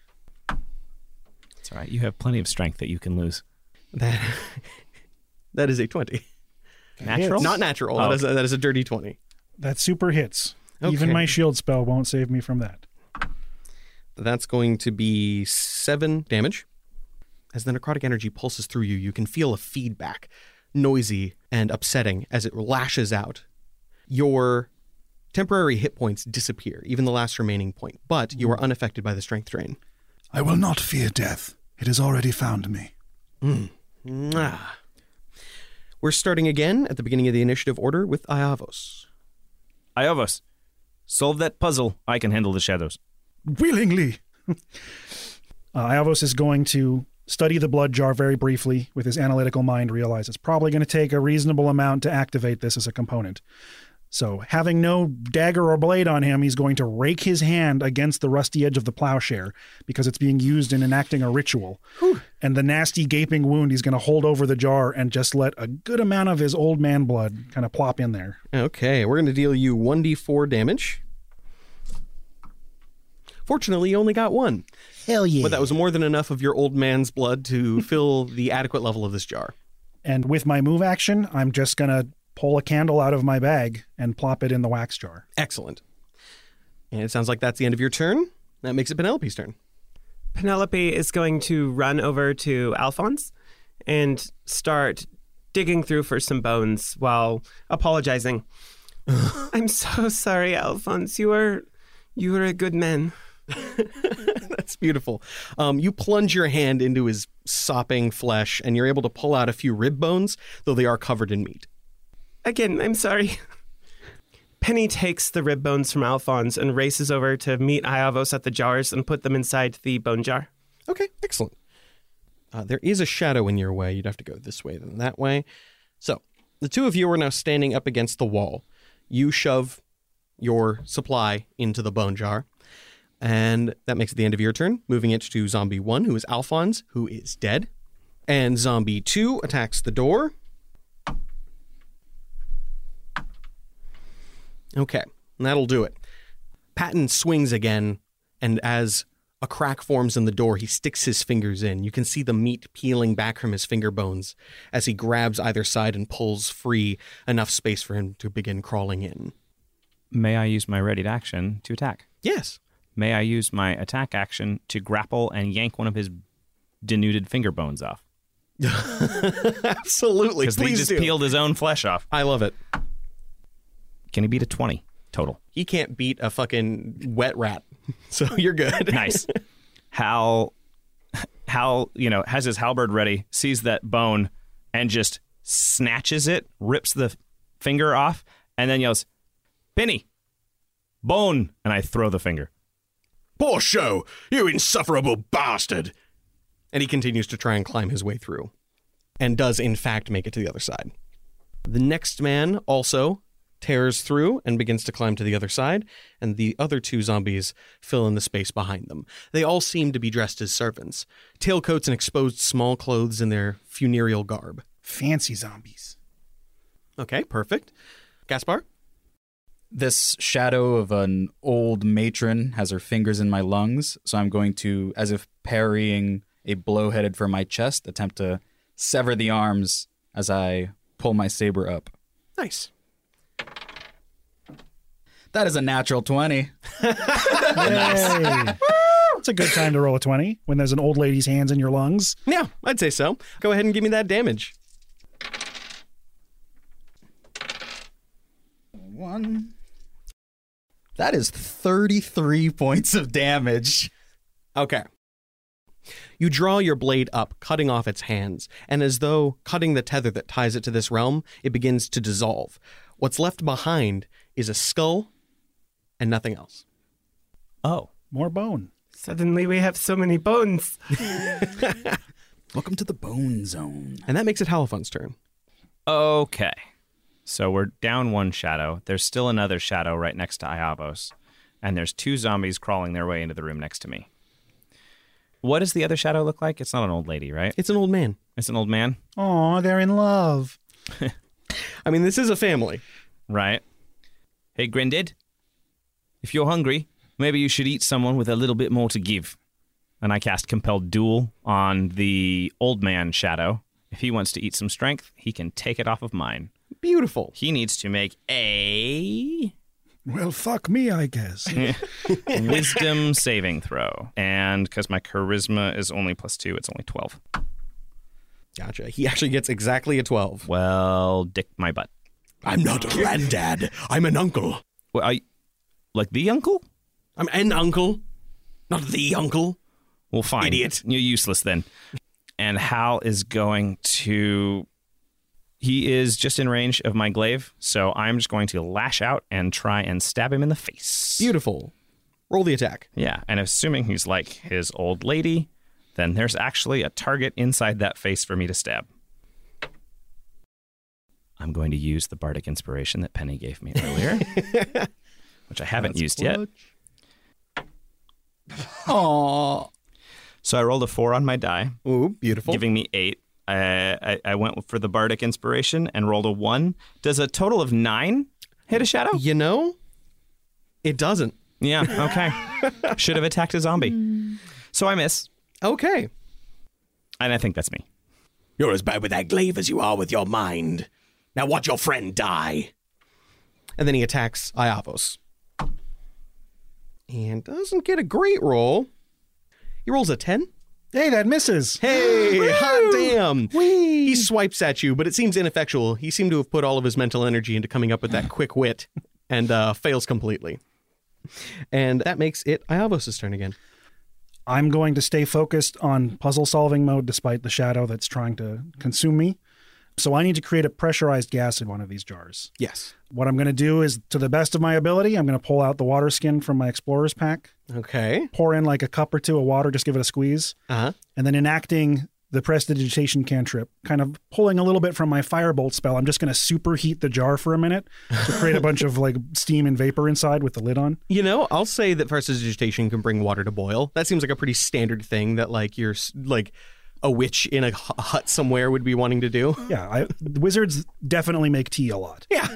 That's all right. You have plenty of strength that you can lose. That is a 20. Natural? Hits. Not natural. Oh. That is a dirty 20. That super hits. Okay. Even my shield spell won't save me from that. That's going to be 7 damage. As the necrotic energy pulses through you, you can feel a feedback, noisy and upsetting, as it lashes out. Your temporary hit points disappear, even the last remaining point, but you are unaffected by the strength drain. I will not fear death. It has already found me. We're starting again at the beginning of the initiative order with Iavos. Iavos, solve that puzzle. I can handle the shadows. Willingly. Iavos is going to study the blood jar very briefly with his analytical mind, realize it's probably going to take a reasonable amount to activate this as a component. So having no dagger or blade on him, he's going to rake his hand against the rusty edge of the plowshare because it's being used in enacting a ritual. Whew. And the nasty gaping wound he's going to hold over the jar and just let a good amount of his old man blood kind of plop in there. Okay, we're going to deal you 1d4 damage. Fortunately, you only got 1. Hell yeah. But that was more than enough of your old man's blood to fill the adequate level of this jar. And with my move action, I'm just going to pull a candle out of my bag and plop it in the wax jar. Excellent. And it sounds like that's the end of your turn. That makes it Penelope's turn. Penelope is going to run over to Alphonse and start digging through for some bones while apologizing. I'm so sorry, Alphonse. You are a good man. That's beautiful. You plunge your hand into his sopping flesh, and you're able to pull out a few rib bones, though they are covered in meat. Again, I'm sorry. Penny takes the rib bones from Alphonse and races over to meet Iavos at the jars and put them inside the bone jar. Okay, excellent. There is a shadow in your way. You'd have to go this way than that way. So the two of you are now standing up against the wall. You shove your supply into the bone jar. And that makes it the end of your turn, moving it to Zombie 1, who is Alphonse, who is dead. And Zombie 2 attacks the door. Okay, that'll do it. Patton swings again, and as a crack forms in the door, he sticks his fingers in. You can see the meat peeling back from his finger bones as he grabs either side and pulls free enough space for him to begin crawling in. May I use my readied action to attack? Yes. May I use my attack action to grapple and yank one of his denuded finger bones off? Absolutely. Because he just peeled his own flesh off. I love it. Can he beat a 20 total? He can't beat a fucking wet rat. So you're good. Nice. Hal, has his halberd ready, sees that bone, and just snatches it, rips the finger off, and then yells, "Penny, bone!" And I throw the finger. "Poor show, you insufferable bastard!" And he continues to try and climb his way through, and does in fact make it to the other side. The next man also tears through and begins to climb to the other side, and the other two zombies fill in the space behind them. They all seem to be dressed as servants, tailcoats and exposed small clothes in their funereal garb. Fancy zombies. Okay, perfect. Gaspar? This shadow of an old matron has her fingers in my lungs, so I'm going to, as if parrying a blow headed for my chest, attempt to sever the arms as I pull my saber up. Nice. That is a natural 20. Nice. It's a good time to roll a 20 when there's an old lady's hands in your lungs. Yeah, I'd say so. Go ahead and give me that damage. 1. That is 33 points of damage. Okay. You draw your blade up, cutting off its hands, and as though cutting the tether that ties it to this realm, it begins to dissolve. What's left behind is a skull and nothing else. Oh, more bone. Suddenly we have so many bones. Welcome to the bone zone. And that makes it Halifon's turn. Okay. So we're down one shadow. There's still another shadow right next to Iavos. And there's two zombies crawling their way into the room next to me. What does the other shadow look like? It's not an old lady, right? It's an old man. It's an old man? Aw, they're in love. I mean, this is a family. Right. Hey, Grinded, if you're hungry, maybe you should eat someone with a little bit more to give. And I cast Compelled Duel on the old man shadow. If he wants to eat some strength, he can take it off of mine. Beautiful. He needs to make a... Well, fuck me, I guess. Wisdom saving throw. And because my charisma is only +2, it's only 12. Gotcha. He actually gets exactly a 12. Well, dick my butt. I'm not a granddad. I'm an uncle. Well, like the uncle? I'm an uncle, not the uncle. Well, fine. Idiot. You're useless then. And Hal is going to... He is just in range of my glaive, so I'm just going to lash out and try and stab him in the face. Beautiful. Roll the attack. Yeah, and assuming he's like his old lady, then there's actually a target inside that face for me to stab. I'm going to use the bardic inspiration that Penny gave me earlier, which I haven't used yet. Aww. So I rolled a 4 on my die. Ooh, beautiful. Giving me 8. I went for the bardic inspiration and rolled a 1. Does a total of 9 hit a shadow? You know, it doesn't. Yeah, okay. Should have attacked a zombie. So I miss. Okay. And I think that's me. You're as bad with that glaive as you are with your mind. Now watch your friend die. And then he attacks Iavos. And doesn't get a great roll. He rolls a 10. Hey, that misses. Hey, woo! Hot damn. Whee. He swipes at you, but it seems ineffectual. He seemed to have put all of his mental energy into coming up with that quick wit and fails completely. And that makes it Iavos' turn again. I'm going to stay focused on puzzle-solving mode despite the shadow that's trying to consume me. So I need to create a pressurized gas in one of these jars. Yes. What I'm going to do is, to the best of my ability, I'm going to pull out the water skin from my explorer's pack. Okay. Pour in like a cup or two of water, just give it a squeeze. Uh-huh. And then enacting the prestidigitation cantrip, kind of pulling a little bit from my firebolt spell, I'm just going to superheat the jar for a minute to create a bunch of like steam and vapor inside with the lid on. You know, I'll say that prestidigitation can bring water to boil. That seems like a pretty standard thing that like you're like... a witch in a hut somewhere would be wanting to do. Yeah, wizards definitely make tea a lot. Yeah,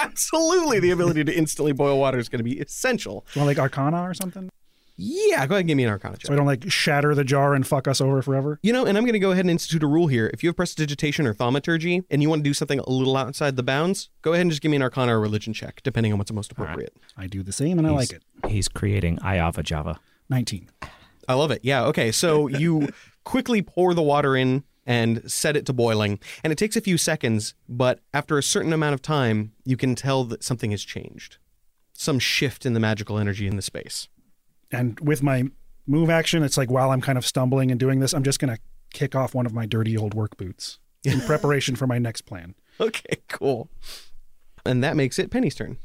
absolutely. The ability to instantly boil water is going to be essential. You want like Arcana or something? Yeah, go ahead and give me an Arcana check. So I don't like shatter the jar and fuck us over forever? You know, and I'm going to go ahead and institute a rule here. If you have prestidigitation or thaumaturgy and you want to do something a little outside the bounds, go ahead and just give me an Arcana or religion check, depending on what's most appropriate. Right. I do the same and I like it. He's creating Iava Java. 19. I love it. Yeah, okay. So you... quickly pour the water in and set it to boiling. And it takes a few seconds, but after a certain amount of time, you can tell that something has changed. Some shift in the magical energy in the space. And with my move action, it's like while I'm kind of stumbling and doing this, I'm just going to kick off one of my dirty old work boots in preparation for my next plan. Okay, cool. And that makes it Penny's turn.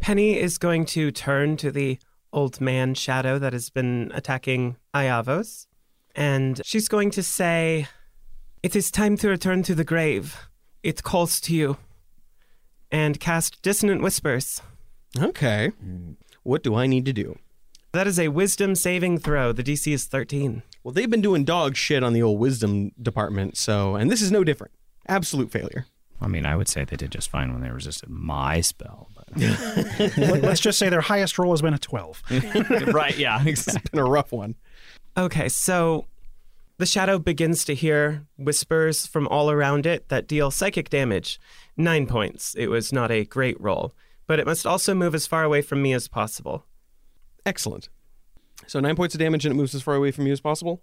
Penny is going to turn to the old man shadow that has been attacking Iavos. And she's going to say, "It is time to return to the grave. It calls to you. and cast Dissonant Whispers. Okay. What do I need to do? That is a wisdom saving throw. The DC is 13. Well, they've been doing dog shit on the old wisdom department, so... And this is no different. Absolute failure. I mean, I would say they did just fine when they resisted my spell. But... Let's just say their highest roll has been a 12. Right, yeah. Exactly. It's been a rough one. Okay, so... The shadow begins to hear whispers from all around it that deal psychic damage. 9 points. It was not a great roll, but it must also move as far away from me as possible. Excellent. So 9 points of damage and it moves as far away from you as possible?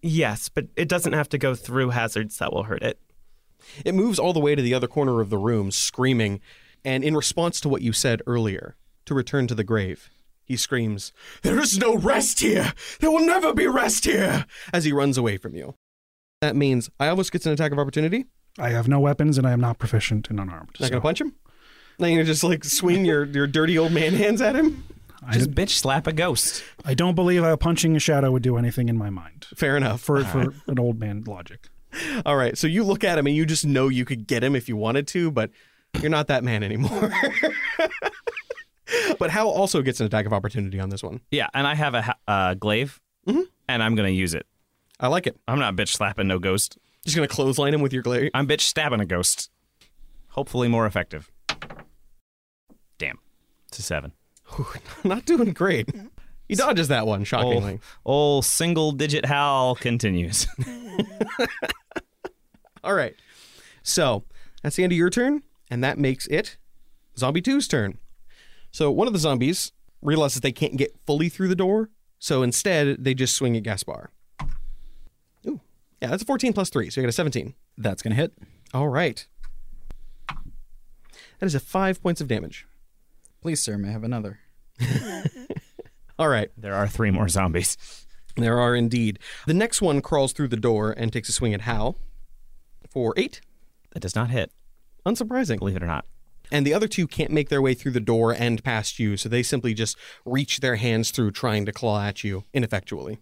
Yes, but it doesn't have to go through hazards that will hurt it. It moves all the way to the other corner of the room, screaming, and in response to what you said earlier, to return to the grave. He screams, "There is no rest here! There will never be rest here!" as he runs away from you. That means Iavos gets an attack of opportunity. I have no weapons and I am not proficient and unarmed. Not going to punch him? Not going to just like swing your dirty old man hands at him? Just bitch slap a ghost. I don't believe punching a shadow would do anything in my mind. Fair enough. For an old man logic. All right, so you look at him and you just know you could get him if you wanted to, but you're not that man anymore. But Hal also gets an attack of opportunity on this one. Yeah, and I have a glaive, and I'm going to use it. I like it. I'm not bitch slapping no ghost. Just going to clothesline him with your glaive? I'm bitch stabbing a ghost. Hopefully more effective. Damn. It's a 7. Ooh, not doing great. He dodges that one, shockingly. Old single-digit Hal continues. All right. So, that's the end of your turn, and that makes it Zombie 2's turn. So one of the zombies realizes they can't get fully through the door, so instead they just swing at Gaspar. Ooh, yeah, that's a 14 plus 3, so you got a 17. That's going to hit. All right. That is a 5 points of damage. Please, sir, may I have another? All right. There are 3 more zombies. There are indeed. The next one crawls through the door and takes a swing at Hal for 8. That does not hit. Unsurprising. Believe it or not. And the other two can't make their way through the door and past you, so they simply just reach their hands through trying to claw at you ineffectually.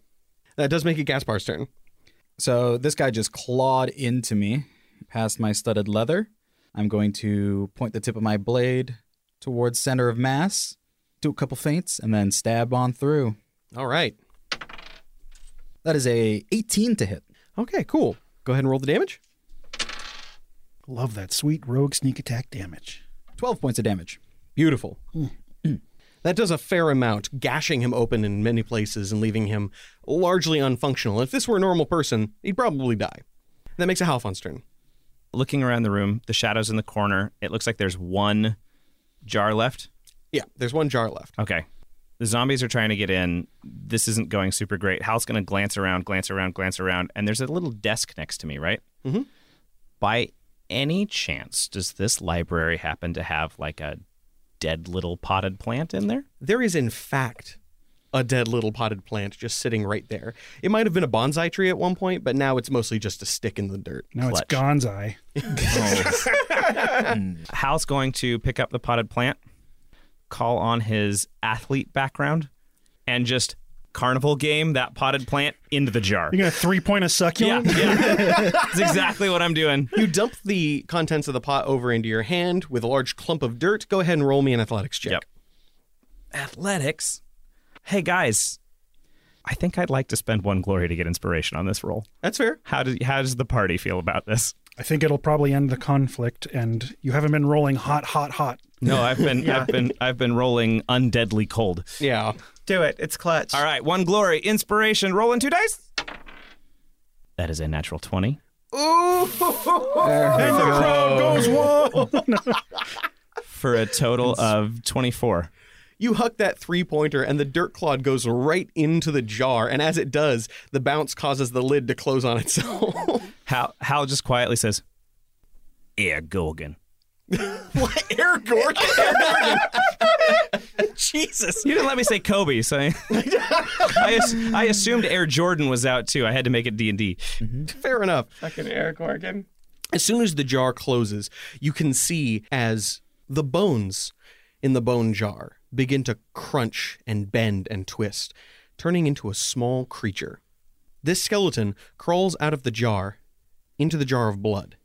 That does make it Gaspar's turn. So this guy just clawed into me past my studded leather. I'm going to point the tip of my blade towards center of mass, do a couple feints, and then stab on through. All right. That is a 18 to hit. Okay, cool. Go ahead and roll the damage. Love that sweet rogue sneak attack damage. 12 points of damage. Beautiful. That does a fair amount, gashing him open in many places and leaving him largely unfunctional. If this were a normal person, he'd probably die. That makes a Halfon's turn. Looking around the room, the shadows in the corner, it looks like there's one jar left. Yeah, there's one jar left. Okay. The zombies are trying to get in. This isn't going super great. Hal's going to glance around, and there's a little desk next to me, right? Mm-hmm. By any chance, does this library happen to have like a dead little potted plant in there? There is, in fact, a dead little potted plant just sitting right there. It might have been a bonsai tree at one point, but now it's mostly just a stick in the dirt. Now it's gonzai. Hal's going to pick up the potted plant, call on his athlete background, and just carnival game that potted plant into the jar. You're going to three-point a succulent? Yeah. That's exactly what I'm doing. You dump the contents of the pot over into your hand with a large clump of dirt. Go ahead and roll me an athletics check. Yep. Athletics? Hey, guys, I think I'd like to spend one glory to get inspiration on this roll. That's fair. How does the party feel about this? I think it'll probably end the conflict, and you haven't been rolling hot. No, I've been rolling undeadly cold. Yeah. Do it. It's clutch. All right. One glory. Inspiration. Rolling 2 dice. That is a natural 20. Ooh. And the crowd goes whoa. For a total of 24. You huck that 3-pointer, and the dirt clod goes right into the jar. And as it does, the bounce causes the lid to close on itself. Hal just quietly says, "Air Gorgon." What? Air Gorgon? Jesus. You didn't let me say Kobe, so I assumed Air Jordan was out, too. I had to make it D&D. Mm-hmm. Fair enough. Fucking Air Gorgon. As soon as the jar closes, you can see as the bones in the bone jar begin to crunch and bend and twist, turning into a small creature. This skeleton crawls out of the jar into the jar of blood.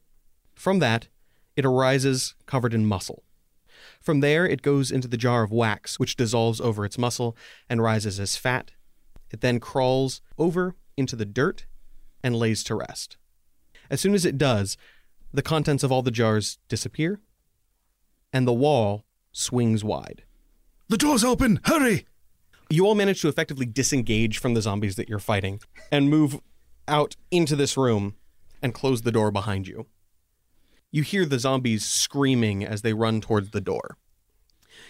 From that, It arises covered in muscle. From there, it goes into the jar of wax, which dissolves over its muscle and rises as fat. It then crawls over into the dirt and lays to rest. As soon as it does, the contents of all the jars disappear, and the wall swings wide. The door's open! Hurry! You all manage to effectively disengage from the zombies that you're fighting and move out into this room and close the door behind you. You hear the zombies screaming as they run towards the door.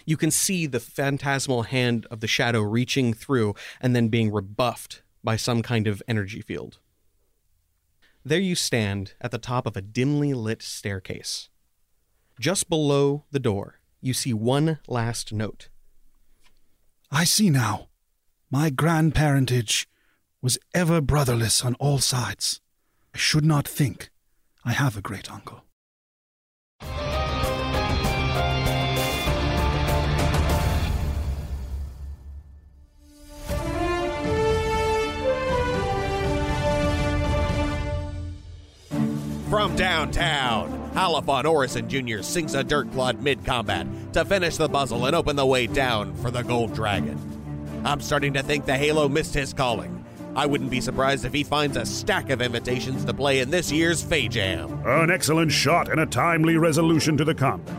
You can see the phantasmal hand of the shadow reaching through and then being rebuffed by some kind of energy field. There you stand at the top of a dimly lit staircase. Just below the door, you see one last note. I see now. My grandparentage was ever brotherless on all sides. I should not think I have a great uncle. From downtown, Halifon Orison Jr. sinks a dirt clod mid-combat to finish the puzzle and open the way down for the Gold Dragon. I'm starting to think the Halo missed his calling. I wouldn't be surprised if he finds a stack of invitations to play in this year's Fay Jam. An excellent shot and a timely resolution to the combat.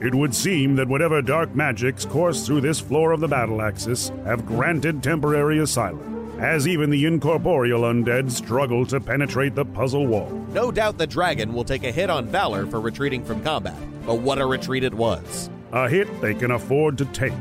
It would seem that whatever dark magics course through this floor of the Battle Axis have granted temporary asylum, as even the incorporeal undead struggle to penetrate the puzzle wall. No doubt the dragon will take a hit on Valor for retreating from combat, but what a retreat it was. A hit they can afford to take.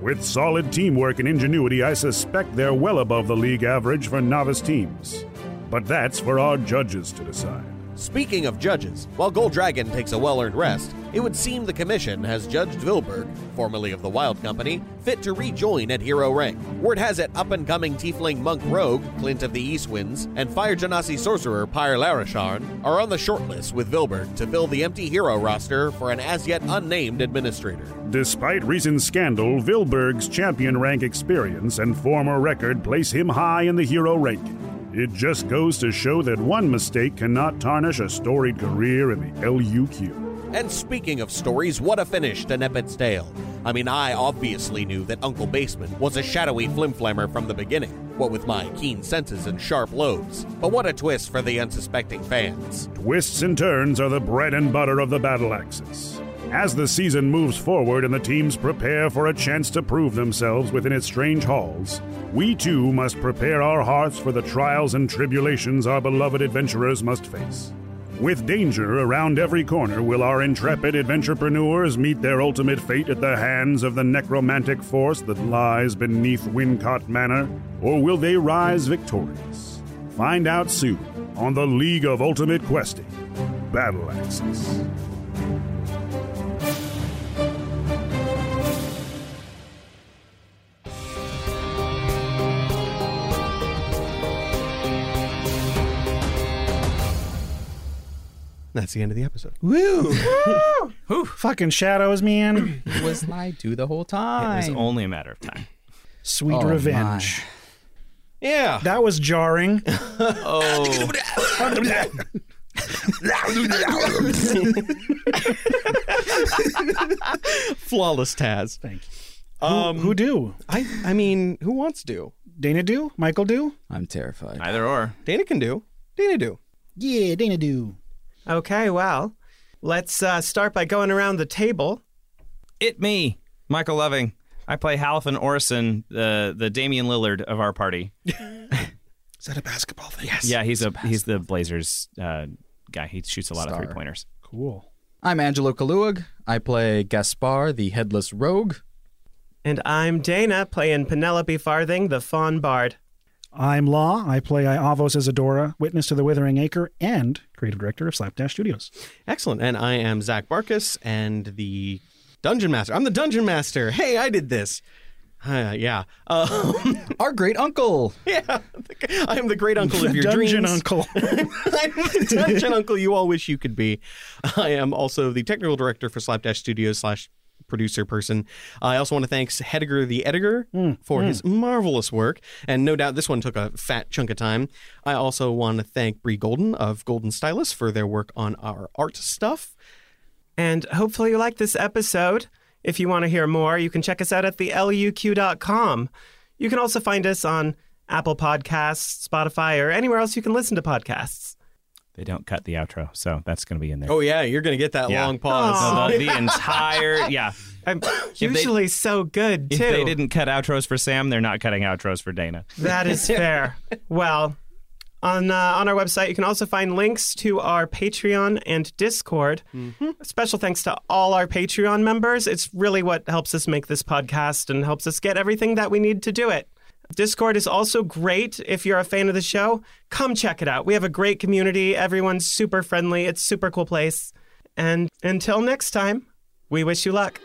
With solid teamwork and ingenuity, I suspect they're well above the league average for novice teams. But that's for our judges to decide. Speaking of judges, while Gold Dragon takes a well-earned rest, it would seem the commission has judged Vilberg, formerly of the Wild Company, fit to rejoin at hero rank. Word has it up-and-coming tiefling monk rogue, Clint of the Eastwinds, and Fire Genasi sorcerer Pyre Larisharn are on the shortlist with Vilberg to fill the empty hero roster for an as-yet unnamed administrator. Despite recent scandal, Vilberg's champion rank experience and former record place him high in the hero ranking. It just goes to show that one mistake cannot tarnish a storied career in the LUQ. And speaking of stories, what a finish to Nepet's tale. I mean, I obviously knew that Uncle Basement was a shadowy flimflammer from the beginning, what with my keen senses and sharp lobes. But what a twist for the unsuspecting fans. Twists and turns are the bread and butter of the Battle Axis. As the season moves forward and the teams prepare for a chance to prove themselves within its strange halls, we too must prepare our hearts for the trials and tribulations our beloved adventurers must face. With danger around every corner, will our intrepid adventurepreneurs meet their ultimate fate at the hands of the necromantic force that lies beneath Wincott Manor, or will they rise victorious? Find out soon on the League of Ultimate Questing, Battle Axis. That's the end of the episode. Woo! Woo! Fucking shadows, man. Was lied to the whole time. It was only a matter of time. Sweet revenge. My. Yeah. That was jarring. Oh. Flawless Taz. Thank you. Who do? I mean, who wants do? Dana do? Michael do? I'm terrified. Either or. Dana can do. Dana do. Yeah, Dana do. Okay, well, let's start by going around the table. It me, Michael Loving. I play Halifon Orison, the Damian Lillard of our party. Is that a basketball thing? Yes. Yeah, he's the Blazers guy. He shoots a lot of three-pointers. Cool. I'm Angelo Kaluag. I play Gaspar, the Headless Rogue. And I'm Dana, playing Penelope Farthing, the Fawn Bard. I'm Law. I play Iavos as Adora, Witness to the Withering Acre, and Creative Director of Slapdash Studios. Excellent. And I am Zach Barkus and the Dungeon Master. I'm the Dungeon Master. Hey, I did this. Yeah. Our great uncle. Yeah. I am the great uncle of your dungeon dreams. Uncle. I'm the dungeon uncle you all wish you could be. I am also the Technical Director for Slapdash Studios / producer person. I also want to thank Hediger the Editor for his marvelous work, and no doubt this one took a fat chunk of time. I also want to thank Bree Golden of Golden Stylus for their work on our art stuff. And hopefully you liked this episode. If you want to hear more, you can check us out at theluq.com. You can also find us on Apple Podcasts, Spotify, or anywhere else you can listen to podcasts. They don't cut the outro, so that's going to be in there. Oh, yeah, you're going to get that long pause. No, the entire, I'm usually so good, too. If they didn't cut outros for Sam, they're not cutting outros for Dana. That is fair. Well, on our website, you can also find links to our Patreon and Discord. Mm-hmm. Special thanks to all our Patreon members. It's really what helps us make this podcast and helps us get everything that we need to do it. Discord is also great. If you're a fan of the show, come check it out. We have a great community. Everyone's super friendly. It's a super cool place. And until next time, we wish you luck.